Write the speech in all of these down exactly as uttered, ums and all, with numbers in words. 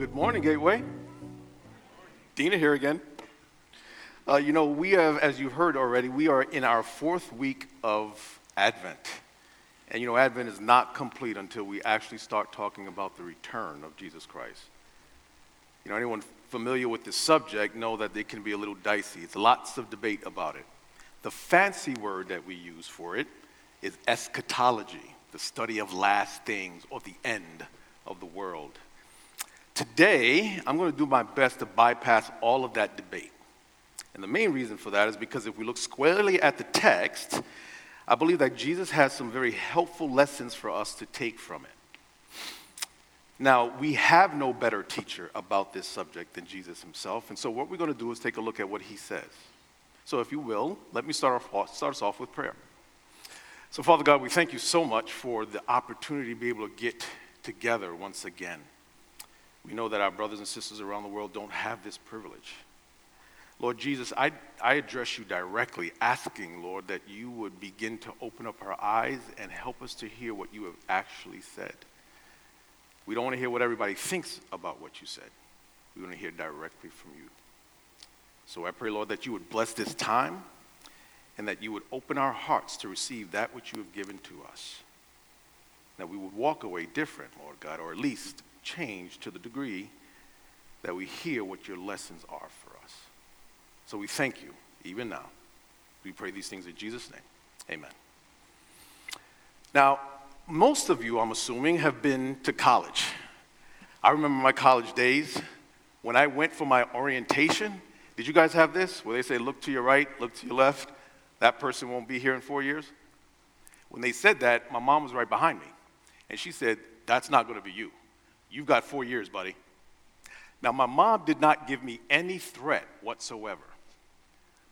Good morning, Gateway. Dina here again. Uh, you know, we have, as you've heard already, we are in our fourth week of Advent. And you know, Advent is not complete until we actually start talking about the return of Jesus Christ. You know, anyone familiar with this subject know that it can be a little dicey. It's lots of debate about it. The fancy word that we use for it is eschatology, the study of last things or the end of the world. Today, I'm going to do my best to bypass all of that debate. And the main reason for that is because if we look squarely at the text, I believe that Jesus has some very helpful lessons for us to take from it. Now, we have no better teacher about this subject than Jesus himself, and so what we're going to do is take a look at what he says. So if you will, let me start, off, start us off with prayer. So Father God, we thank you so much for the opportunity to be able to get together once again. We know that our brothers and sisters around the world don't have this privilege. Lord Jesus, I, I address you directly, asking, Lord, that you would begin to open up our eyes and help us to hear what you have actually said. We don't want to hear what everybody thinks about what you said. We want to hear directly from you. So I pray, Lord, that you would bless this time and that you would open our hearts to receive that which you have given to us. That we would walk away different, Lord God, or at least change to the degree that we hear what your lessons are for us. So we thank you, even now. We pray these things in Jesus' name. Amen. Now, most of you, I'm assuming, have been to college. I remember my college days when I went for my orientation. Did you guys have this? Where they say, look to your right, look to your left. That person won't be here in four years. When they said that, my mom was right behind me. And she said, that's not going to be you. You've got four years, buddy. Now, my mom did not give me any threat whatsoever,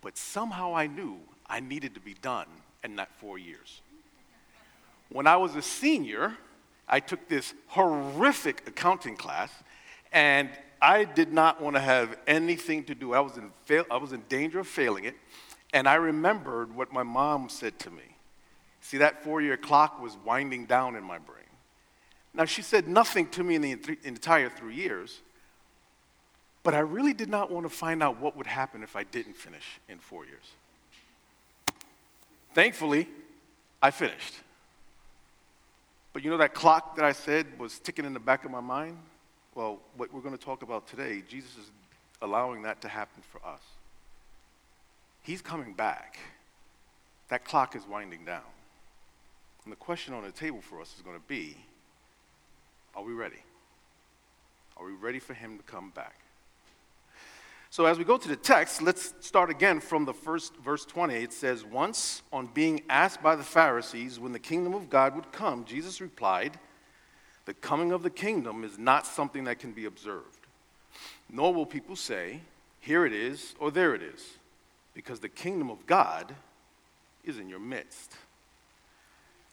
but somehow I knew I needed to be done in that four years. When I was a senior, I took this horrific accounting class, and I did not want to have anything to do. I was in fail- I was in danger of failing it, and I remembered what my mom said to me. See, that four-year clock was winding down in my brain. Now, she said nothing to me in the th- entire three years, but I really did not want to find out what would happen if I didn't finish in four years. Thankfully, I finished. But you know that clock that I said was ticking in the back of my mind? Well, what we're going to talk about today, Jesus is allowing that to happen for us. He's coming back. That clock is winding down. And the question on the table for us is going to be, are we ready? Are we ready for him to come back? So as we go to the text, let's start again from the first verse twenty. It says, once on being asked by the Pharisees when the kingdom of God would come, Jesus replied, the coming of the kingdom is not something that can be observed, nor will people say, here it is or there it is, because the kingdom of God is in your midst.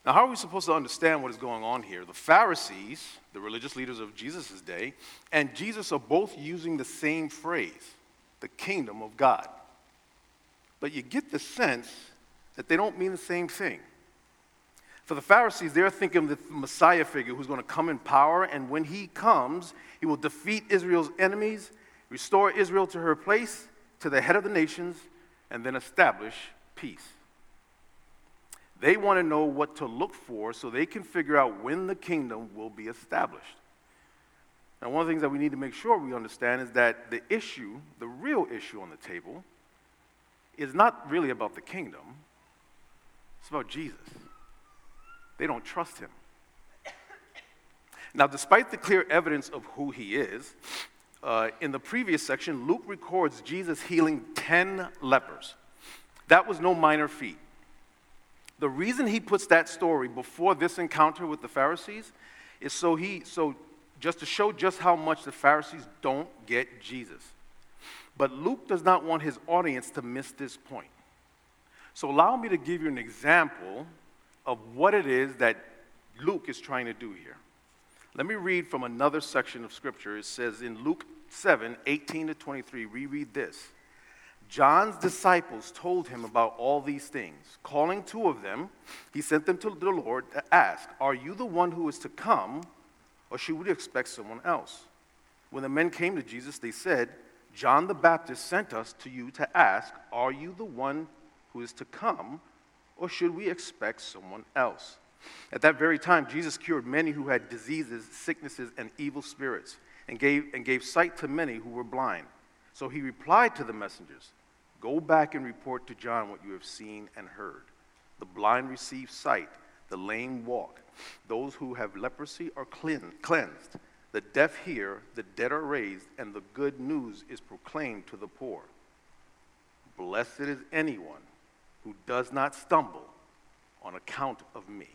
Now, how are we supposed to understand what is going on here? The Pharisees, the religious leaders of Jesus' day, and Jesus are both using the same phrase, the kingdom of God. But you get the sense that they don't mean the same thing. For the Pharisees, they're thinking of the Messiah figure who's going to come in power, and when he comes, he will defeat Israel's enemies, restore Israel to her place, to the head of the nations, and then establish peace. They want to know what to look for so they can figure out when the kingdom will be established. Now, one of the things that we need to make sure we understand is that the issue, the real issue on the table, is not really about the kingdom. It's about Jesus. They don't trust him. Now, despite the clear evidence of who he is, uh, in the previous section, Luke records Jesus healing ten lepers. That was no minor feat. The reason he puts that story before this encounter with the Pharisees is so he, so just to show just how much the Pharisees don't get Jesus. But Luke does not want his audience to miss this point. So allow me to give you an example of what it is that Luke is trying to do here. Let me read from another section of Scripture. It says in Luke seven, eighteen to twenty-three, we read this. John's disciples told him about all these things. Calling two of them, he sent them to the Lord to ask, are you the one who is to come, or should we expect someone else? When the men came to Jesus, they said, John the Baptist sent us to you to ask, are you the one who is to come, or should we expect someone else? At that very time, Jesus cured many who had diseases, sicknesses, and evil spirits, and gave, and gave sight to many who were blind. So he replied to the messengers, go back and report to John what you have seen and heard. The blind receive sight, the lame walk. Those who have leprosy are cleansed. The deaf hear, the dead are raised, and the good news is proclaimed to the poor. Blessed is anyone who does not stumble on account of me.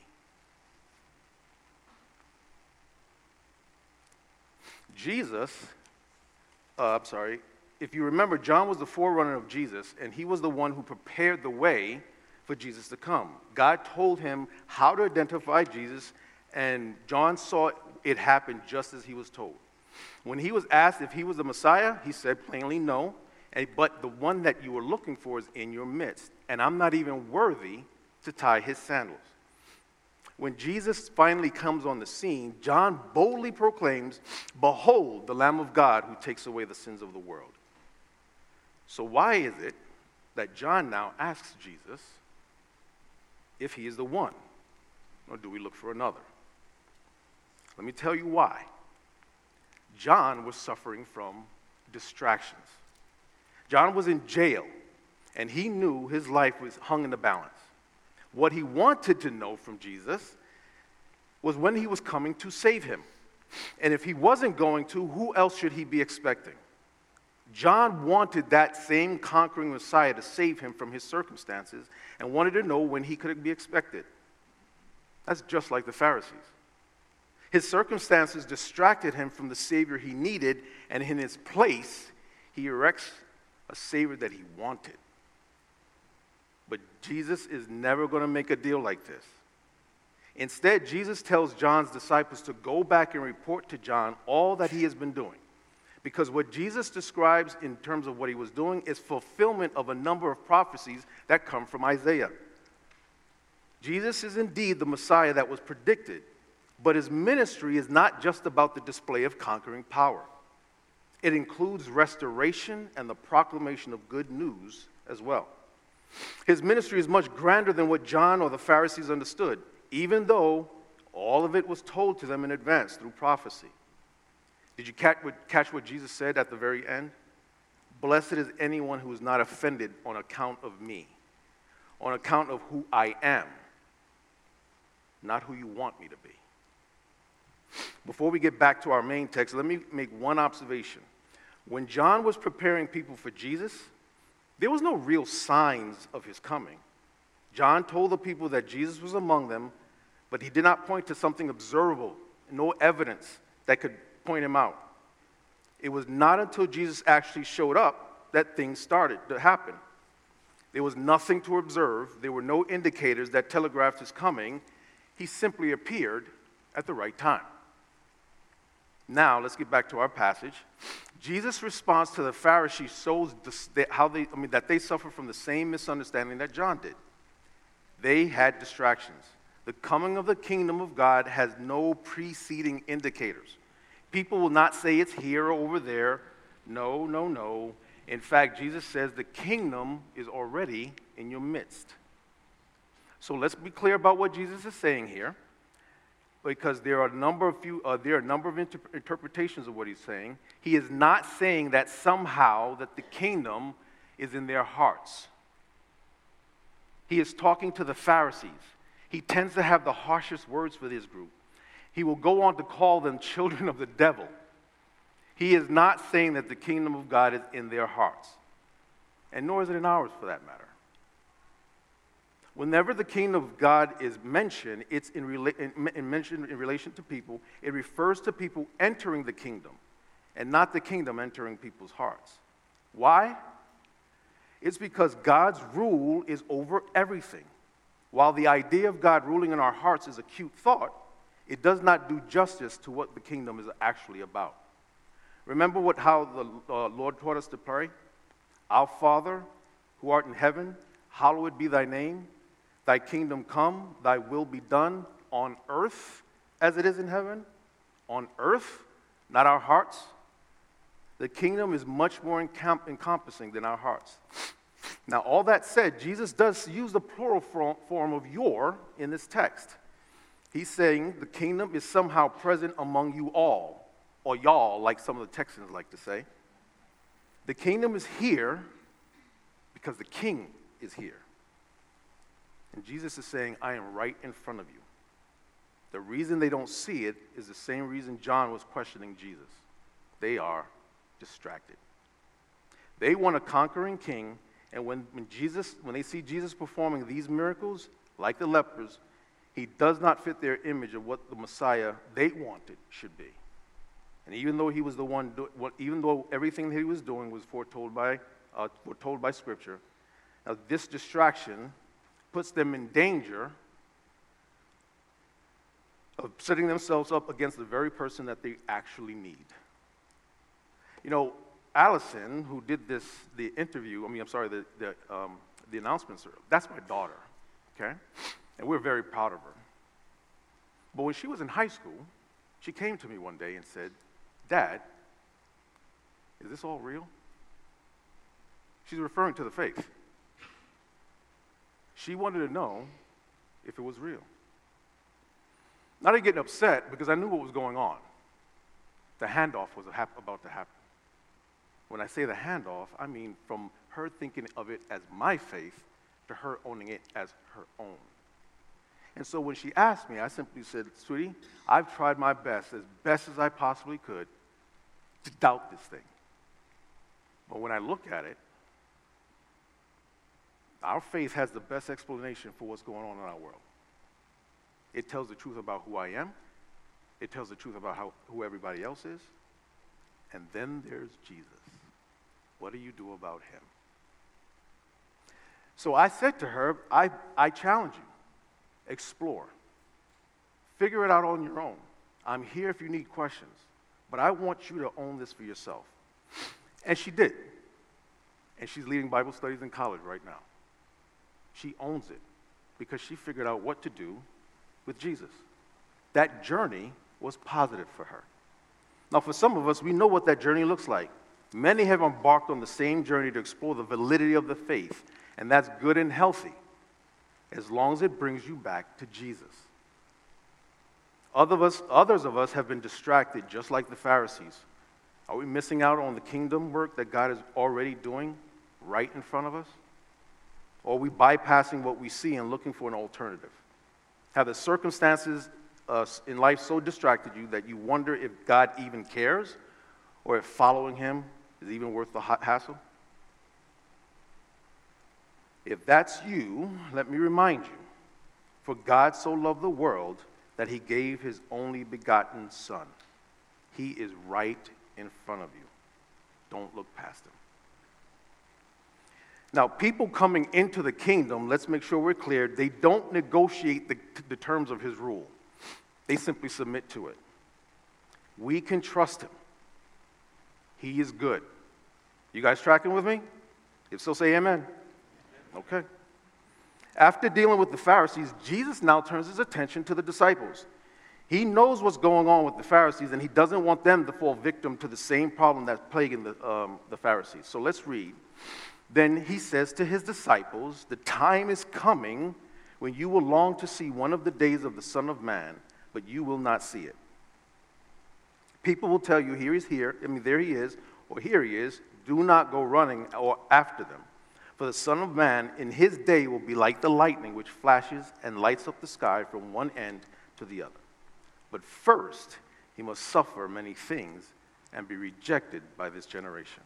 Jesus, uh, I'm sorry, if you remember, John was the forerunner of Jesus, and he was the one who prepared the way for Jesus to come. God told him how to identify Jesus, and John saw it happen just as he was told. When he was asked if he was the Messiah, he said plainly no, but the one that you are looking for is in your midst, and I'm not even worthy to tie his sandals. When Jesus finally comes on the scene, John boldly proclaims, behold, the Lamb of God who takes away the sins of the world. So why is it that John now asks Jesus if he is the one, or do we look for another? Let me tell you why. John was suffering from distractions. John was in jail, and he knew his life was hung in the balance. What he wanted to know from Jesus was when he was coming to save him. And if he wasn't going to, who else should he be expecting? John wanted that same conquering Messiah to save him from his circumstances and wanted to know when he could be expected. That's just like the Pharisees. His circumstances distracted him from the Savior he needed, and in his place, he erects a Savior that he wanted. But Jesus is never going to make a deal like this. Instead, Jesus tells John's disciples to go back and report to John all that he has been doing. Because what Jesus describes in terms of what he was doing is fulfillment of a number of prophecies that come from Isaiah. Jesus is indeed the Messiah that was predicted, but his ministry is not just about the display of conquering power. It includes restoration and the proclamation of good news as well. His ministry is much grander than what John or the Pharisees understood, even though all of it was told to them in advance through prophecy. Did you catch what Jesus said at the very end? Blessed is anyone who is not offended on account of me, on account of who I am, not who you want me to be. Before we get back to our main text, let me make one observation. When John was preparing people for Jesus, there was no real signs of his coming. John told the people that Jesus was among them, but he did not point to something observable, no evidence that could point him out. It was not until Jesus actually showed up that things started to happen. There was nothing to observe. There were no indicators that telegraphed his coming. He simply appeared at the right time. Now, let's get back to our passage. Jesus' response to the Pharisees shows how they, I mean, that they suffer from the same misunderstanding that John did. They had distractions. The coming of the kingdom of God has no preceding indicators. People will not say it's here or over there. No, no, no. In fact, Jesus says the kingdom is already in your midst. So let's be clear about what Jesus is saying here, because there are a number of, few, uh, there are a number of inter- interpretations of what he's saying. He is not saying that somehow that the kingdom is in their hearts. He is talking to the Pharisees. He tends to have the harshest words for this group. He will go on to call them children of the devil. He is not saying that the kingdom of God is in their hearts, and nor is it in ours for that matter. Whenever the kingdom of God is mentioned, it's in rela- in, in mentioned in relation to people. It refers to people entering the kingdom, and not the kingdom entering people's hearts. Why? It's because God's rule is over everything. While the idea of God ruling in our hearts is a cute thought, it does not do justice to what the kingdom is actually about. Remember what how the uh, Lord taught us to pray? Our Father, who art in heaven, hallowed be thy name. Thy kingdom come, thy will be done on earth as it is in heaven. On earth, not our hearts, The kingdom is much more encom- encompassing than our hearts. Now, all that said, Jesus does use the plural form of your in this text. He's saying the kingdom is somehow present among you all, or y'all, like some of the Texans like to say. The kingdom is here because the king is here. And Jesus is saying, I am right in front of you. The reason they don't see it is the same reason John was questioning Jesus. They are distracted. They want a conquering king, and when, when Jesus, when they see Jesus performing these miracles, like the lepers, he does not fit their image of what the Messiah they wanted should be. And even though he was the one, do, well, even though everything that he was doing was foretold by, uh, foretold by Scripture, now this distraction puts them in danger of setting themselves up against the very person that they actually need. You know, Allison, who did this, the interview, I mean, I'm sorry, the the, um, the announcements, are, that's my daughter, okay? And we're very proud of her. But when she was in high school, she came to me one day and said, Dad, is this all real? She's referring to the faith. She wanted to know if it was real. Now, I didn't get upset because I knew what was going on. The handoff was hap- about to happen. When I say the handoff, I mean from her thinking of it as my faith to her owning it as her own. And so when she asked me, I simply said, Sweetie, I've tried my best, as best as I possibly could, to doubt this thing. But when I look at it, our faith has the best explanation for what's going on in our world. It tells the truth about who I am. It tells the truth about how, who everybody else is. And then there's Jesus. What do you do about him? So I said to her, I, I challenge you. Explore. Figure it out on your own. I'm here if you need questions. But I want you to own this for yourself. And she did. And she's leading Bible studies in college right now. She owns it because she figured out what to do with Jesus. That journey was positive for her. Now, for some of us, we know what that journey looks like. Many have embarked on the same journey to explore the validity of the faith, and that's good and healthy, as long as it brings you back to Jesus. Other of us, others of us have been distracted, just like the Pharisees. Are we missing out on the kingdom work that God is already doing right in front of us? Or are we bypassing what we see and looking for an alternative? Have the circumstances Uh, in life so distracted you that you wonder if God even cares or if following him is even worth the ha- hassle? If that's you, let me remind you, for God so loved the world that he gave his only begotten son. He is right in front of you. Don't look past him. Now, people coming into the kingdom, let's make sure we're clear, they don't negotiate the, the terms of his rule. They simply submit to it. We can trust him. He is good. You guys tracking with me? If so, say amen. Okay. After dealing with the Pharisees, Jesus now turns his attention to the disciples. He knows what's going on with the Pharisees, and he doesn't want them to fall victim to the same problem that's plaguing the, um, the Pharisees. So let's read. Then he says to his disciples, "The time is coming when you will long to see one of the days of the Son of Man, but you will not see it. People will tell you, here he's here, I mean, there he is, or here he is. Do not go running or after them. For the Son of Man in his day will be like the lightning which flashes and lights up the sky from one end to the other. But first, he must suffer many things and be rejected by this generation."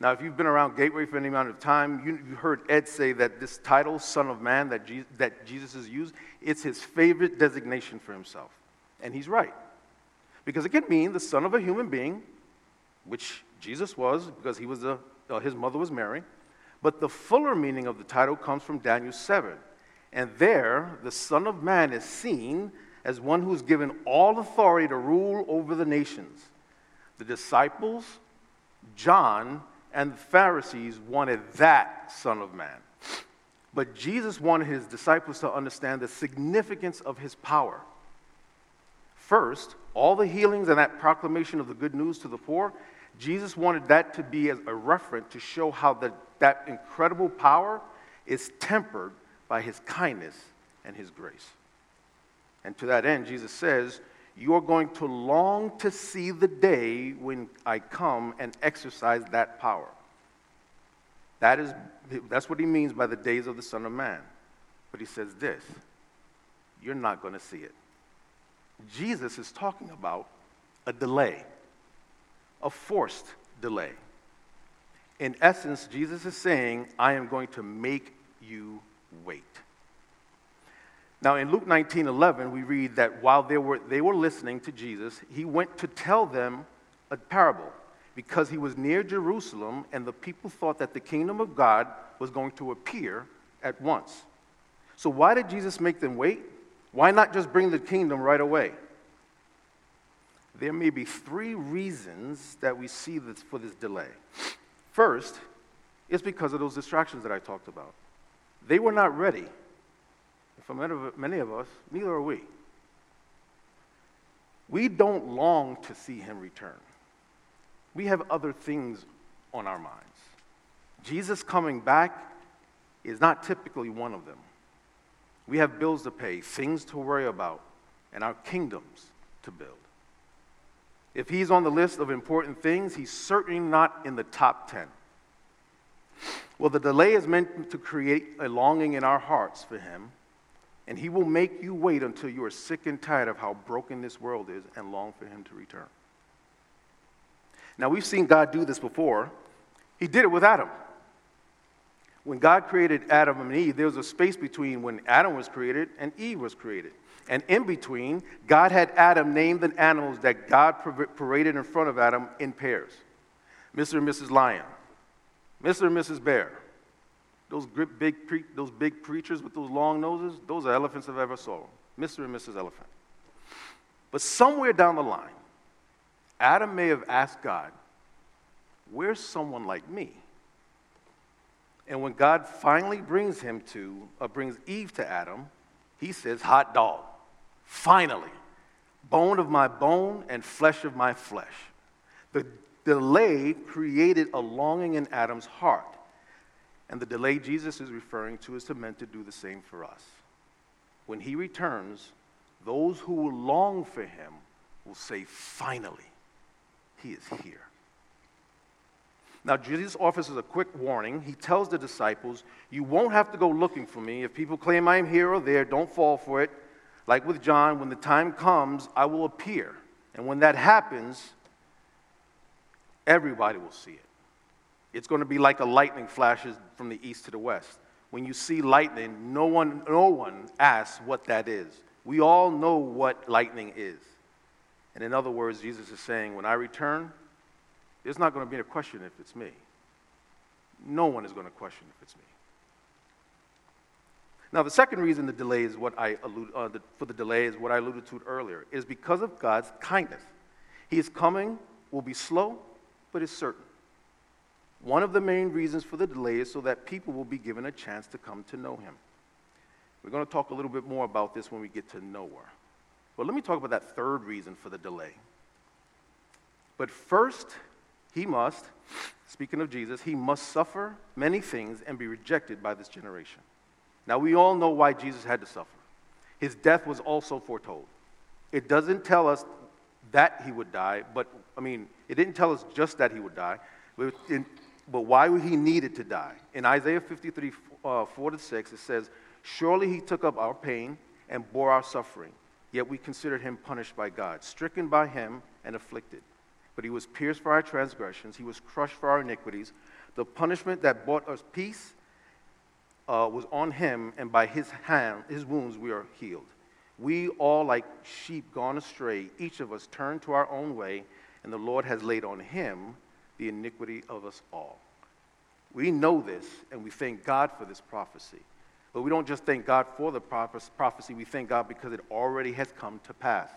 Now, if you've been around Gateway for any amount of time, you, you heard Ed say that this title, Son of Man, that Jesus, that Jesus has used, it's his favorite designation for himself. And he's right. Because it could mean the son of a human being, which Jesus was, because he was a, uh, his mother was Mary. But the fuller meaning of the title comes from Daniel seven. And there, the Son of Man is seen as one who is given all authority to rule over the nations. The disciples, John, and the Pharisees wanted that Son of Man. But Jesus wanted his disciples to understand the significance of his power. First, all the healings and that proclamation of the good news to the poor, Jesus wanted that to be a reference to show how the, that incredible power is tempered by his kindness and his grace. And to that end, Jesus says, you are going to long to see the day when I come and exercise that power. That is, that's what he means by the days of the Son of Man. But he says this, you're not going to see it. Jesus is talking about a delay, a forced delay. In essence, Jesus is saying, I am going to make you wait. Now, in Luke nineteen eleven, we read that while they were, they were listening to Jesus, he went to tell them a parable because he was near Jerusalem and the people thought that the kingdom of God was going to appear at once. So why did Jesus make them wait? Why not just bring the kingdom right away? There may be three reasons that we see this, for this delay. First, it's because of those distractions that I talked about. They were not ready. For many of us, neither are we. We don't long to see him return. We have other things on our minds. Jesus coming back is not typically one of them. We have bills to pay, things to worry about, and our kingdoms to build. If he's on the list of important things, he's certainly not in the top ten. Well, the delay is meant to create a longing in our hearts for him, and he will make you wait until you are sick and tired of how broken this world is and long for him to return. Now, we've seen God do this before. He did it with Adam. When God created Adam and Eve, there was a space between when Adam was created and Eve was created. And in between, God had Adam name the animals that God paraded in front of Adam in pairs. Mister and Missus Lion, Mister and Missus Bear. Those big, those big creatures with those long noses, those are elephants if I ever saw them, Mister and Missus Elephant. But somewhere down the line, Adam may have asked God, where's someone like me? And when God finally brings him to, or brings Eve to Adam, he says, hot dog, finally, bone of my bone and flesh of my flesh. The delay created a longing in Adam's heart. And the delay Jesus is referring to is meant to do the same for us. When he returns, those who will long for him will say, finally, he is here. Now, Jesus offers us a quick warning. He tells the disciples, you won't have to go looking for me. If people claim I am here or there, don't fall for it. Like with John, when the time comes, I will appear. And when that happens, everybody will see it. It's going to be like a lightning flashes from the east to the west. When you see lightning, no one, no one asks what that is. We all know what lightning is. And in other words, Jesus is saying, when I return, there's not going to be a question if it's me. No one is going to question if it's me. Now, the second reason the delay is what I allude, uh, the, for the delay is what I alluded to earlier. It is because of God's kindness. His coming will be slow, but is certain. One of the main reasons for the delay is so that people will be given a chance to come to know him. We're going to talk a little bit more about this when we get to Noah. But let me talk about that third reason for the delay. But first, he must, speaking of Jesus, he must suffer many things and be rejected by this generation. Now, we all know why Jesus had to suffer. His death was also foretold. It doesn't tell us that he would die, but, I mean, it didn't tell us just that he would die. But in, But why would he needed to die? In Isaiah fifty-three, uh, four to six, it says, surely he took up our pain and bore our suffering, yet we considered him punished by God, stricken by him and afflicted. But he was pierced for our transgressions, he was crushed for our iniquities. The punishment that brought us peace uh, was on him, and by his hand, his wounds we are healed. We all like sheep gone astray, each of us turned to our own way, and the Lord has laid on him the iniquity of us all. We know this, and we thank God for this prophecy. But we don't just thank God for the prophecy, we thank God because it already has come to pass.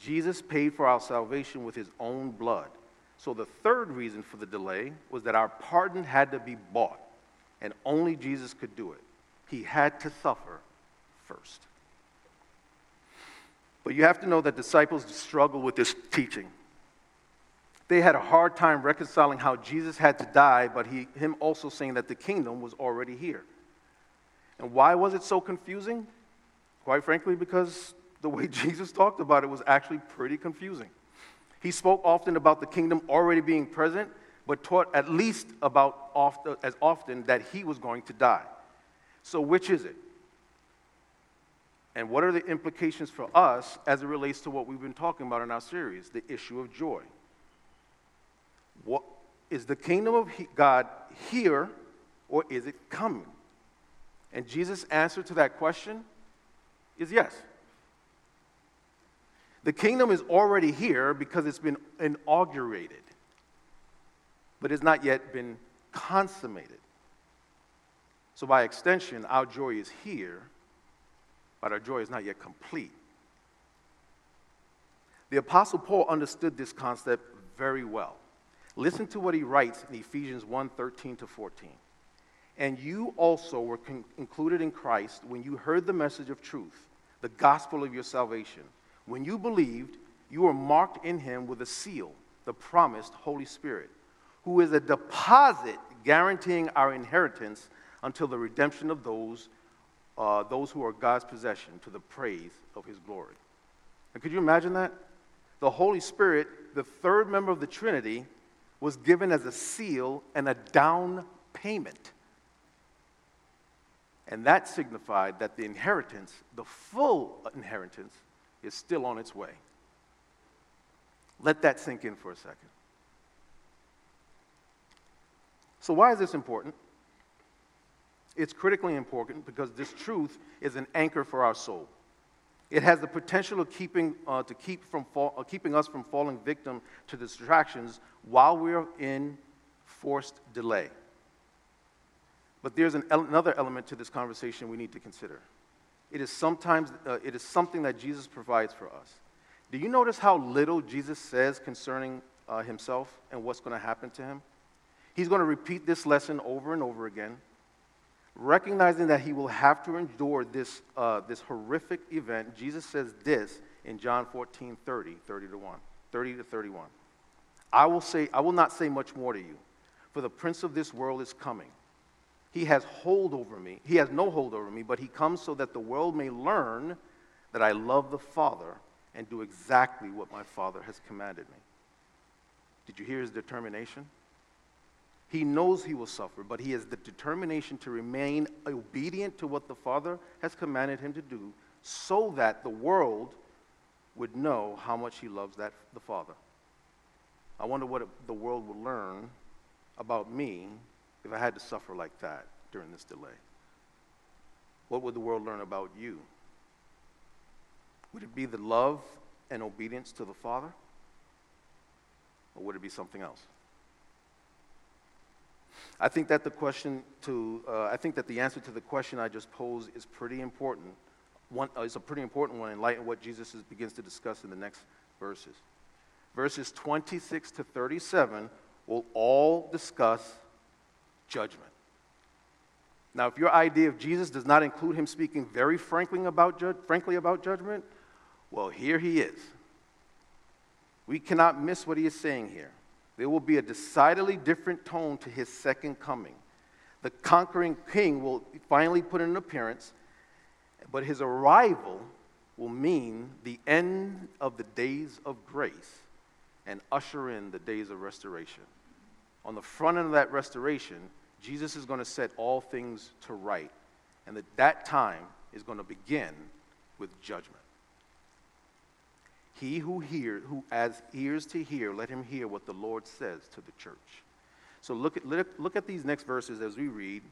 Jesus paid for our salvation with his own blood. So the third reason for the delay was that our pardon had to be bought, and only Jesus could do it. He had to suffer first. But you have to know that disciples struggle with this teaching. They had a hard time reconciling how Jesus had to die, but he, him also saying that the kingdom was already here. And why was it so confusing? Quite frankly, because the way Jesus talked about it was actually pretty confusing. He spoke often about the kingdom already being present, but taught at least about often, as often that he was going to die. So which is it? And what are the implications for us as it relates to what we've been talking about in our series, the issue of joy? What, is the kingdom of God here, or is it coming? And Jesus' answer to that question is yes. The kingdom is already here because it's been inaugurated, but it's not yet been consummated. So by extension, our joy is here, but our joy is not yet complete. The Apostle Paul understood this concept very well. Listen to what he writes in Ephesians one, thirteen to fourteen. And you also were con- included in Christ when you heard the message of truth, the gospel of your salvation. When you believed, you were marked in him with a seal, the promised Holy Spirit, who is a deposit guaranteeing our inheritance until the redemption of those, uh, those who are God's possession, to the praise of his glory. And could you imagine that? The Holy Spirit, the third member of the Trinity, was given as a seal and a down payment. And that signified that the inheritance, the full inheritance, is still on its way. Let that sink in for a second. So why is this important? It's critically important because this truth is an anchor for our soul. It has the potential of keeping, uh, to keep from fall, uh, keeping us from falling victim to distractions while we are in forced delay. But there's an ele- another element to this conversation we need to consider. It is sometimes uh, it is something that Jesus provides for us. Do you notice how little Jesus says concerning uh, himself and what's going to happen to him? He's going to repeat this lesson over and over again, recognizing that he will have to endure this uh, this horrific event. Jesus says this in John fourteen, thirty, thirty to thirty-one. I will say I will not say much more to you, for the prince of this world is coming. He has hold over me. He has no hold over me, but he comes so that the world may learn that I love the Father and do exactly what my Father has commanded me. Did you hear his determination? He knows he will suffer, but he has the determination to remain obedient to what the Father has commanded him to do so that the world would know how much he loves that the Father. I wonder what it, the world will learn about me if I had to suffer like that during this delay. What would the world learn about you? Would it be the love and obedience to the Father? Or would it be something else? I think that the question to, uh, I think that the answer to the question I just posed is pretty important. One, uh, it's a pretty important one in light of what Jesus is, begins to discuss in the next verses. Verses twenty-six to thirty-seven will all discuss judgment. Now, if your idea of Jesus does not include him speaking very frankly about, ju- frankly about judgment, well, here he is. We cannot miss what he is saying here. There will be a decidedly different tone to his second coming. The conquering king will finally put in an appearance, but his arrival will mean the end of the days of grace and usher in the days of restoration. On the front end of that restoration, Jesus is going to set all things to right, and that, that time is going to begin with judgment. He who hear, who has ears to hear, let him hear what the Lord says to the church. So look at, look at these next verses as we read.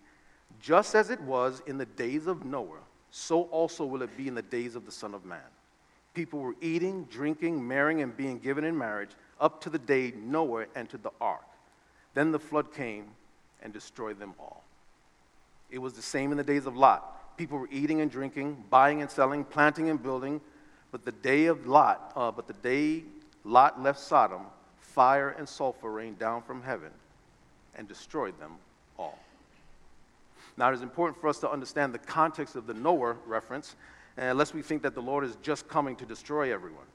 Just as it was in the days of Noah, so also will it be in the days of the Son of Man. People were eating, drinking, marrying, and being given in marriage up to the day Noah entered the ark. Then the flood came and destroyed them all. It was the same in the days of Lot. People were eating and drinking, buying and selling, planting and building. But the day of Lot, uh, but the day Lot left Sodom, fire and sulfur rained down from heaven and destroyed them all. Now, it is important for us to understand the context of the Noah reference, unless we think that the Lord is just coming to destroy everyone.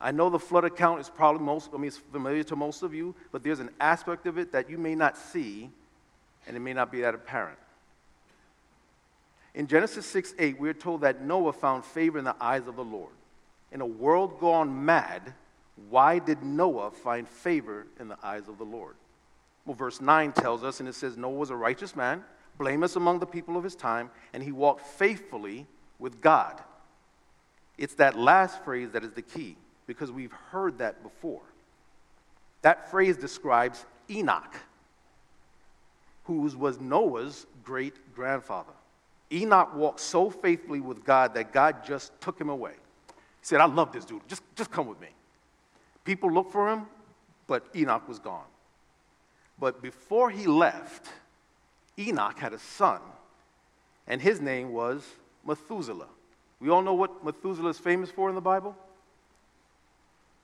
I know the flood account is probably most, I mean, it's familiar to most of you, but there's an aspect of it that you may not see, and it may not be that apparent. In Genesis six eight, we're told that Noah found favor in the eyes of the Lord. In a world gone mad, why did Noah find favor in the eyes of the Lord? Well, verse nine tells us, and it says, Noah was a righteous man, blameless among the people of his time, and he walked faithfully with God. It's that last phrase that is the key, because we've heard that before. That phrase describes Enoch, who was Noah's great-grandfather. Enoch walked so faithfully with God that God just took him away. He said, I love this dude. Just, just come with me. People looked for him, but Enoch was gone. But before he left, Enoch had a son, and his name was Methuselah. We all know what Methuselah is famous for in the Bible?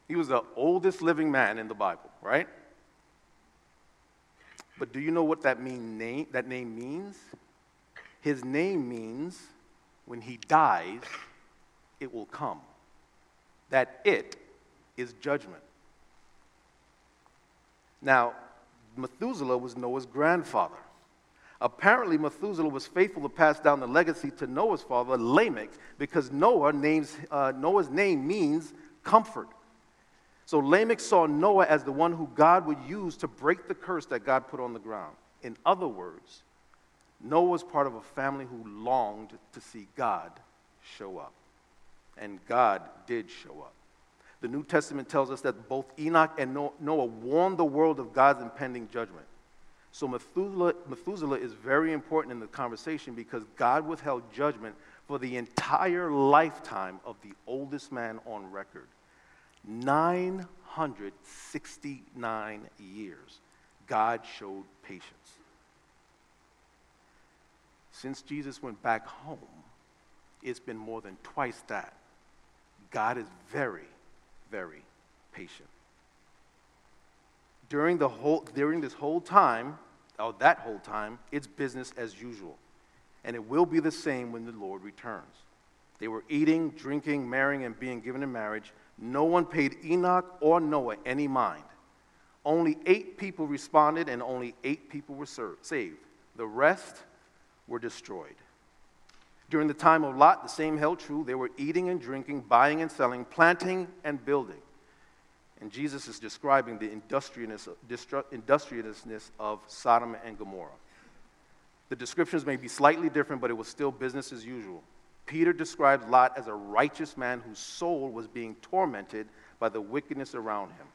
He was the oldest living man in the Bible, right? But do you know what that, mean name, that name means? His name means when he dies, it will come. That it is judgment. Now, Methuselah was Noah's grandfather. Apparently, Methuselah was faithful to pass down the legacy to Noah's father, Lamech, because Noah names, uh, Noah's name means comfort. So Lamech saw Noah as the one who God would use to break the curse that God put on the ground. In other words, Noah was part of a family who longed to see God show up. And God did show up. The New Testament tells us that both Enoch and Noah warned the world of God's impending judgment. So Methuselah, Methuselah is very important in the conversation because God withheld judgment for the entire lifetime of the oldest man on record. nine hundred sixty-nine years. God showed patience. Since Jesus went back home, it's been more than twice that. God is very, very patient. During the whole, during this whole time, or that whole time, it's business as usual. And it will be the same when the Lord returns. They were eating, drinking, marrying, and being given in marriage. No one paid Enoch or Noah any mind. Only eight people responded, and only eight people were served, saved. The rest were destroyed. During the time of Lot, the same held true. They were eating and drinking, buying and selling, planting and building. And Jesus is describing the industriousness of Sodom and Gomorrah. The descriptions may be slightly different, but it was still business as usual. Peter describes Lot as a righteous man whose soul was being tormented by the wickedness around him.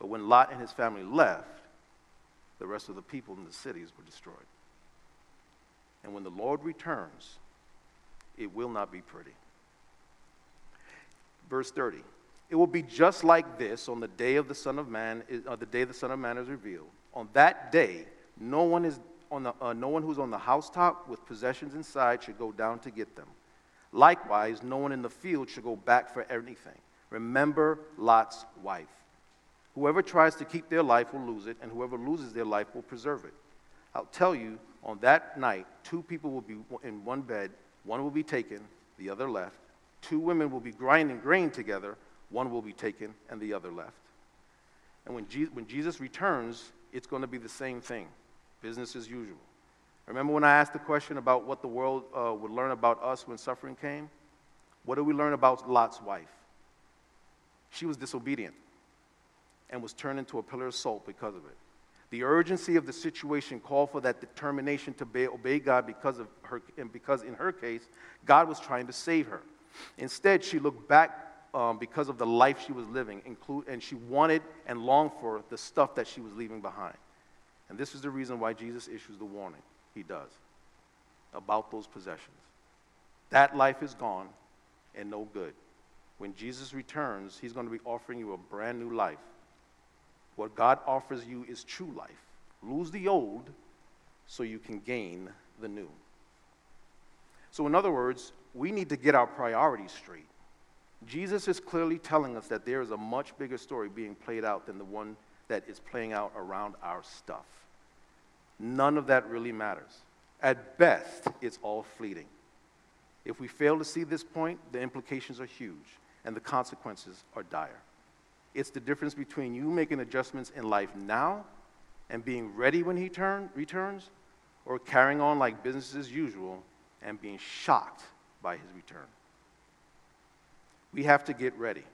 But when Lot and his family left, the rest of the people in the cities were destroyed. And when the Lord returns, it will not be pretty. Verse thirty. It will be just like this on the day of the Son of Man. Uh, the day the Son of Man is revealed. On that day, no one is on the uh, no one who's on the housetop with possessions inside should go down to get them. Likewise, no one in the field should go back for anything. Remember Lot's wife. Whoever tries to keep their life will lose it, and whoever loses their life will preserve it. I'll tell you, on that night, two people will be in one bed. One will be taken, the other left. Two women will be grinding grain together. One will be taken, and the other left. And when, Je- when Jesus returns, it's going to be the same thing, business as usual. Remember when I asked the question about what the world uh, would learn about us when suffering came? What do we learn about Lot's wife? She was disobedient and was turned into a pillar of salt because of it. The urgency of the situation called for that determination to obey, obey God because of her, and because in her case, God was trying to save her. Instead, she looked back Um, because of the life she was living, include, and she wanted and longed for the stuff that she was leaving behind. And this is the reason why Jesus issues the warning he does about those possessions. That life is gone and no good. When Jesus returns, he's going to be offering you a brand new life. What God offers you is true life. Lose the old so you can gain the new. So in other words, we need to get our priorities straight. Jesus is clearly telling us that there is a much bigger story being played out than the one that is playing out around our stuff. None of that really matters. At best, it's all fleeting. If we fail to see this point, the implications are huge, and the consequences are dire. It's the difference between you making adjustments in life now and being ready when he turn, returns, or carrying on like business as usual and being shocked by his return. We have to get ready.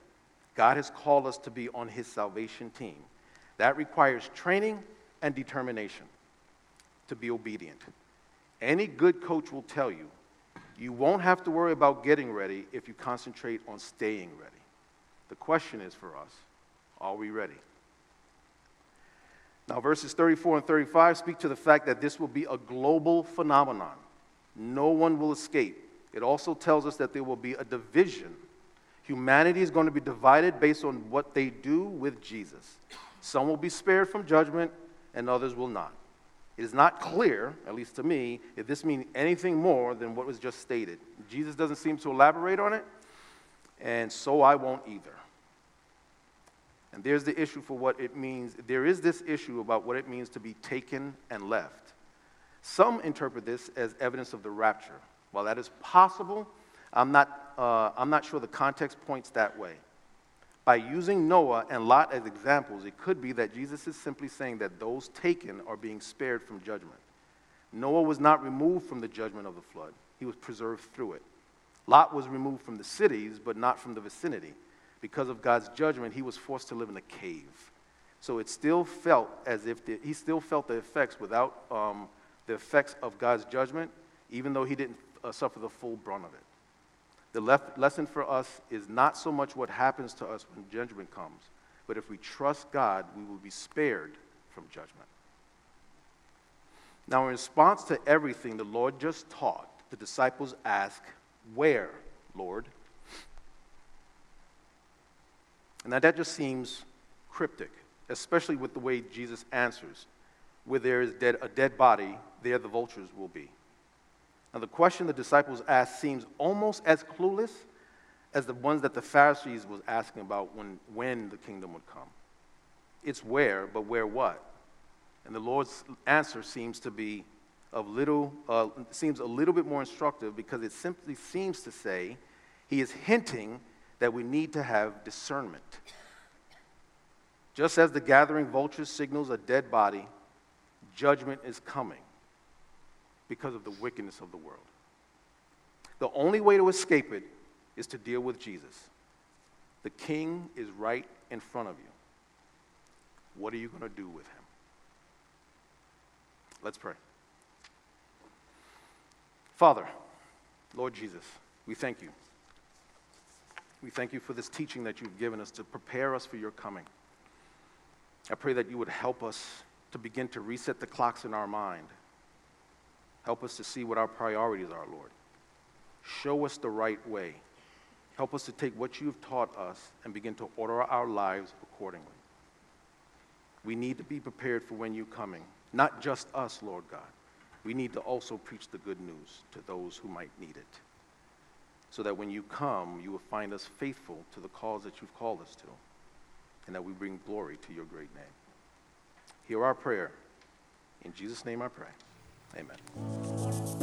God has called us to be on his salvation team. That requires training and determination to be obedient. Any good coach will tell you, you won't have to worry about getting ready if you concentrate on staying ready. The question is for us, are we ready? Now, verses thirty-four and thirty-five speak to the fact that this will be a global phenomenon. No one will escape. It also tells us that there will be a division. Humanity is going to be divided based on what they do with Jesus. Some will be spared from judgment, and others will not. It is not clear, at least to me, if this means anything more than what was just stated. Jesus doesn't seem to elaborate on it, and so I won't either. And there's the issue for what it means. There is this issue about what it means to be taken and left. Some interpret this as evidence of the rapture. While that is possible, I'm not, uh, I'm not sure the context points that way. By using Noah and Lot as examples, it could be that Jesus is simply saying that those taken are being spared from judgment. Noah was not removed from the judgment of the flood. He was preserved through it. Lot was removed from the cities, but not from the vicinity. Because of God's judgment, he was forced to live in a cave. So it still felt as if the, he still felt the effects without um, the effects of God's judgment, even though he didn't uh, suffer the full brunt of it. The lef- lesson for us is not so much what happens to us when judgment comes, but if we trust God, we will be spared from judgment. Now, in response to everything the Lord just taught, the disciples ask, "Where, Lord?" And now that just seems cryptic, especially with the way Jesus answers. Where there is dead, a dead body, there the vultures will be. Now, the question the disciples asked seems almost as clueless as the ones that the Pharisees was asking about when, when the kingdom would come. It's where, but where what? And the Lord's answer seems to be of little, uh, seems a little bit more instructive because it simply seems to say he is hinting that we need to have discernment. Just as the gathering vulture signals a dead body, judgment is coming. Because of the wickedness of the world. The only way to escape it is to deal with Jesus. The king is right in front of you. What are you going to do with him? Let's pray. Father, Lord Jesus, we thank you. We thank you for this teaching that you've given us to prepare us for your coming. I pray that you would help us to begin to reset the clocks in our mind. Help us to see what our priorities are, Lord. Show us the right way. Help us to take what you've taught us and begin to order our lives accordingly. We need to be prepared for when you're coming, not just us, Lord God. We need to also preach the good news to those who might need it, so that when you come, you will find us faithful to the cause that you've called us to, and that we bring glory to your great name. Hear our prayer. In Jesus' name I pray. Amen.